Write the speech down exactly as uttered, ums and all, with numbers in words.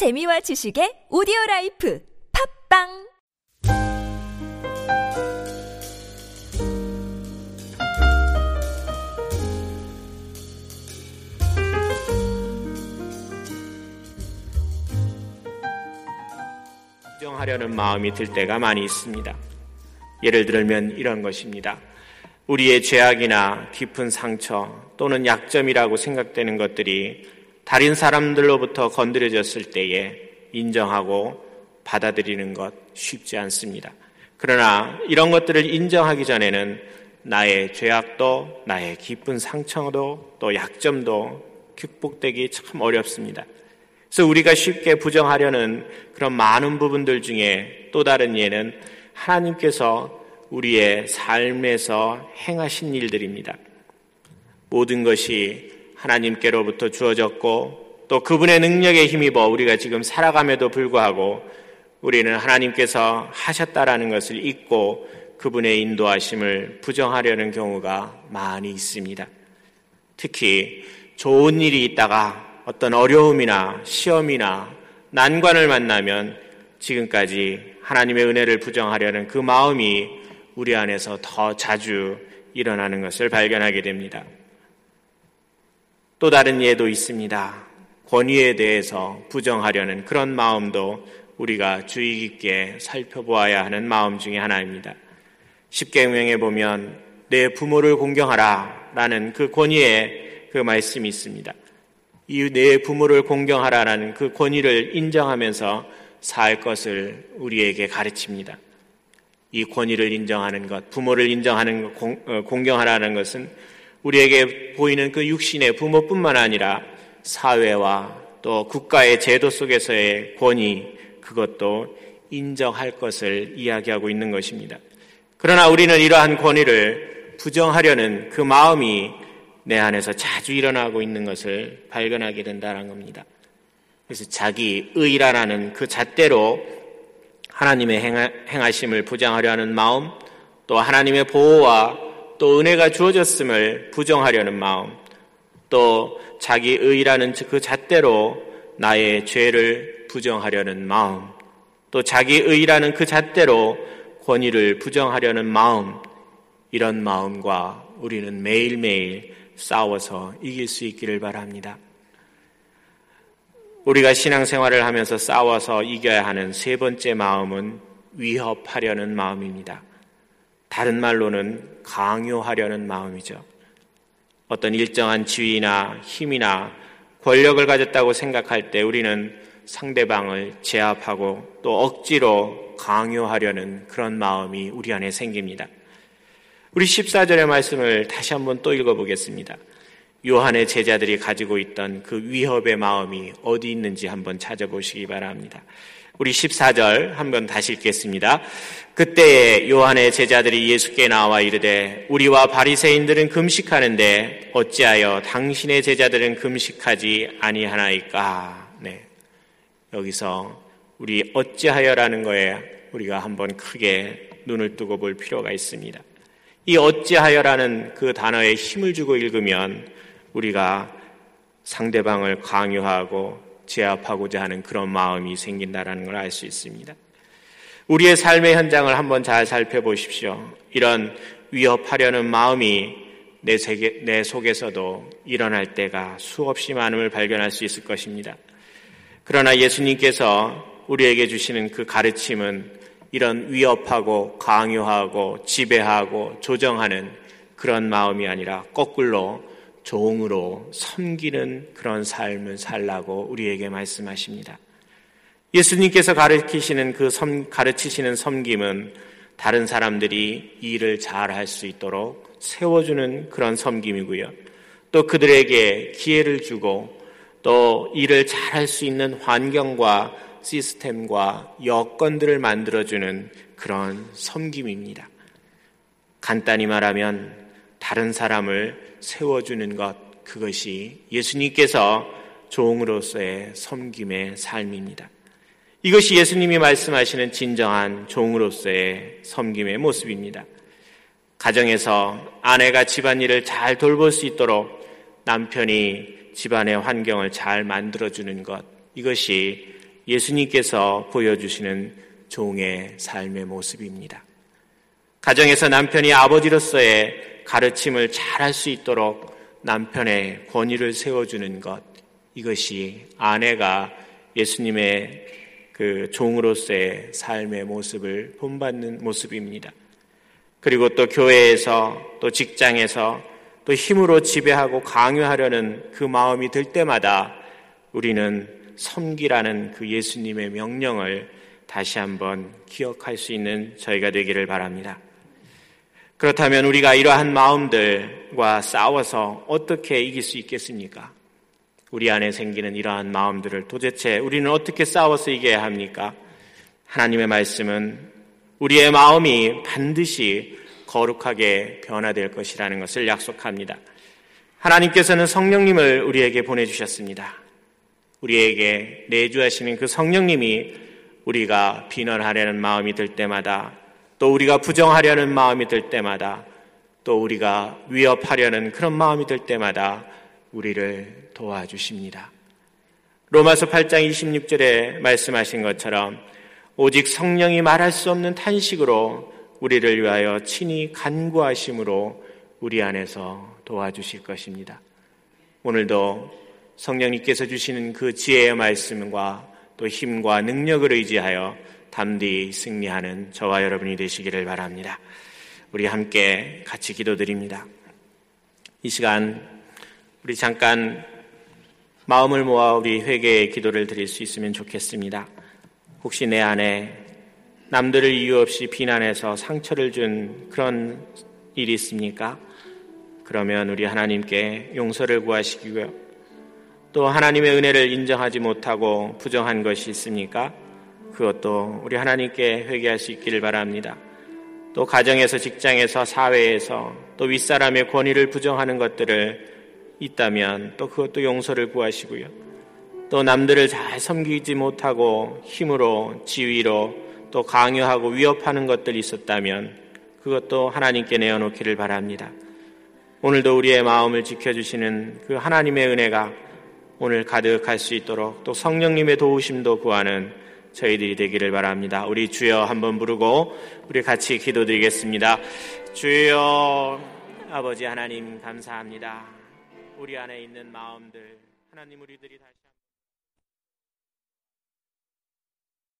재미와 지식의 오디오라이프 팝빵 하려는 마음이 들 때가 많이 있습니다. 예를 들면 이런 것입니다. 우리의 죄악이나 깊은 상처 또는 약점이라고 생각되는 것들이 다른 사람들로부터 건드려졌을 때에 인정하고 받아들이는 것 쉽지 않습니다. 그러나 이런 것들을 인정하기 전에는 나의 죄악도 나의 깊은 상처도 또 약점도 극복되기 참 어렵습니다. 그래서 우리가 쉽게 부정하려는 그런 많은 부분들 중에 또 다른 예는 하나님께서 우리의 삶에서 행하신 일들입니다. 모든 것이 하나님께로부터 주어졌고 또 그분의 능력에 힘입어 우리가 지금 살아감에도 불구하고 우리는 하나님께서 하셨다라는 것을 잊고 그분의 인도하심을 부정하려는 경우가 많이 있습니다. 특히 좋은 일이 있다가 어떤 어려움이나 시험이나 난관을 만나면 지금까지 하나님의 은혜를 부정하려는 그 마음이 우리 안에서 더 자주 일어나는 것을 발견하게 됩니다. 또 다른 예도 있습니다. 권위에 대해서 부정하려는 그런 마음도 우리가 주의 깊게 살펴보아야 하는 마음 중에 하나입니다. 십계명에 보면 내 부모를 공경하라 라는 그 권위에 그 말씀이 있습니다. 이 내 부모를 공경하라라는 그 권위를 인정하면서 살 것을 우리에게 가르칩니다. 이 권위를 인정하는 것, 부모를 인정하는 것, 공, 어, 공경하라는 것은 우리에게 보이는 그 육신의 부모뿐만 아니라 사회와 또 국가의 제도 속에서의 권위, 그것도 인정할 것을 이야기하고 있는 것입니다. 그러나 우리는 이러한 권위를 부정하려는 그 마음이 내 안에서 자주 일어나고 있는 것을 발견하게 된다는 겁니다. 그래서 자기 의라는 그 잣대로 하나님의 행하, 행하심을 부정하려 하는 마음, 또 하나님의 보호와 또 은혜가 주어졌음을 부정하려는 마음, 또 자기 의라는 그 잣대로 나의 죄를 부정하려는 마음, 또 자기 의라는 그 잣대로 권위를 부정하려는 마음, 이런 마음과 우리는 매일매일 싸워서 이길 수 있기를 바랍니다. 우리가 신앙생활을 하면서 싸워서 이겨야 하는 세 번째 마음은 위협하려는 마음입니다. 다른 말로는 강요하려는 마음이죠. 어떤 일정한 지위나 힘이나 권력을 가졌다고 생각할 때 우리는 상대방을 제압하고 또 억지로 강요하려는 그런 마음이 우리 안에 생깁니다. 우리 십사 절의 말씀을 다시 한번 또 읽어보겠습니다. 요한의 제자들이 가지고 있던 그 위협의 마음이 어디 있는지 한번 찾아보시기 바랍니다. 우리 십사 절 한번 다시 읽겠습니다. 그때에 요한의 제자들이 예수께 나와 이르되 우리와 바리새인들은 금식하는데 어찌하여 당신의 제자들은 금식하지 아니하나이까. 네. 여기서 우리 어찌하여라는 거에 우리가 한번 크게 눈을 뜨고 볼 필요가 있습니다. 이 어찌하여라는 그 단어에 힘을 주고 읽으면 우리가 상대방을 강요하고 제압하고자 하는 그런 마음이 생긴다는 걸 알 수 있습니다. 우리의 삶의 현장을 한번 잘 살펴보십시오. 이런 위협하려는 마음이 내, 세계, 내 속에서도 일어날 때가 수없이 많음을 발견할 수 있을 것입니다. 그러나 예수님께서 우리에게 주시는 그 가르침은 이런 위협하고 강요하고 지배하고 조정하는 그런 마음이 아니라 거꾸로 종으로 섬기는 그런 삶을 살라고 우리에게 말씀하십니다. 예수님께서 가르치시는 그 섬, 가르치시는 섬김은 다른 사람들이 일을 잘 할 수 있도록 세워주는 그런 섬김이고요. 또 그들에게 기회를 주고 또 일을 잘 할 수 있는 환경과 시스템과 여건들을 만들어주는 그런 섬김입니다. 간단히 말하면 다른 사람을 세워주는 것, 그것이 예수님께서 종으로서의 섬김의 삶입니다. 이것이 예수님이 말씀하시는 진정한 종으로서의 섬김의 모습입니다. 가정에서 아내가 집안일을 잘 돌볼 수 있도록 남편이 집안의 환경을 잘 만들어주는 것, 이것이 예수님께서 보여주시는 종의 삶의 모습입니다. 가정에서 남편이 아버지로서의 가르침을 잘할 수 있도록 남편의 권위를 세워주는 것, 이것이 아내가 예수님의 그 종으로서의 삶의 모습을 본받는 모습입니다. 그리고 또 교회에서, 또 직장에서, 또 힘으로 지배하고 강요하려는 그 마음이 들 때마다 우리는 섬기라는 그 예수님의 명령을 다시 한번 기억할 수 있는 저희가 되기를 바랍니다. 그렇다면 우리가 이러한 마음들과 싸워서 어떻게 이길 수 있겠습니까? 우리 안에 생기는 이러한 마음들을 도대체 우리는 어떻게 싸워서 이겨야 합니까? 하나님의 말씀은 우리의 마음이 반드시 거룩하게 변화될 것이라는 것을 약속합니다. 하나님께서는 성령님을 우리에게 보내주셨습니다. 우리에게 내주하시는 그 성령님이 우리가 비난하려는 마음이 들 때마다, 또 우리가 부정하려는 마음이 들 때마다, 또 우리가 위협하려는 그런 마음이 들 때마다 우리를 도와주십니다. 로마서 팔 장 이십육 절에 말씀하신 것처럼 오직 성령이 말할 수 없는 탄식으로 우리를 위하여 친히 간구하심으로 우리 안에서 도와주실 것입니다. 오늘도 성령님께서 주시는 그 지혜의 말씀과 또 힘과 능력을 의지하여 담대히 승리하는 저와 여러분이 되시기를 바랍니다. 우리 함께 같이 기도드립니다. 이 시간 우리 잠깐 마음을 모아 우리 회개의 기도를 드릴 수 있으면 좋겠습니다. 혹시 내 안에 남들을 이유 없이 비난해서 상처를 준 그런 일이 있습니까? 그러면 우리 하나님께 용서를 구하시고요. 또 하나님의 은혜를 인정하지 못하고 부정한 것이 있습니까? 그것도 우리 하나님께 회개할 수 있기를 바랍니다. 또 가정에서, 직장에서, 사회에서 또 윗사람의 권위를 부정하는 것들을 있다면 또 그것도 용서를 구하시고요. 또 남들을 잘 섬기지 못하고 힘으로, 지위로 또 강요하고 위협하는 것들이 있었다면 그것도 하나님께 내어놓기를 바랍니다. 오늘도 우리의 마음을 지켜주시는 그 하나님의 은혜가 오늘 가득할 수 있도록 또 성령님의 도우심도 구하는 저희들이 되기를 바랍니다. 우리 주여 한번 부르고 우리 같이 기도드리겠습니다. 주여 아버지 하나님 감사합니다. 우리 안에 있는 마음들 하나님 우리들이 다시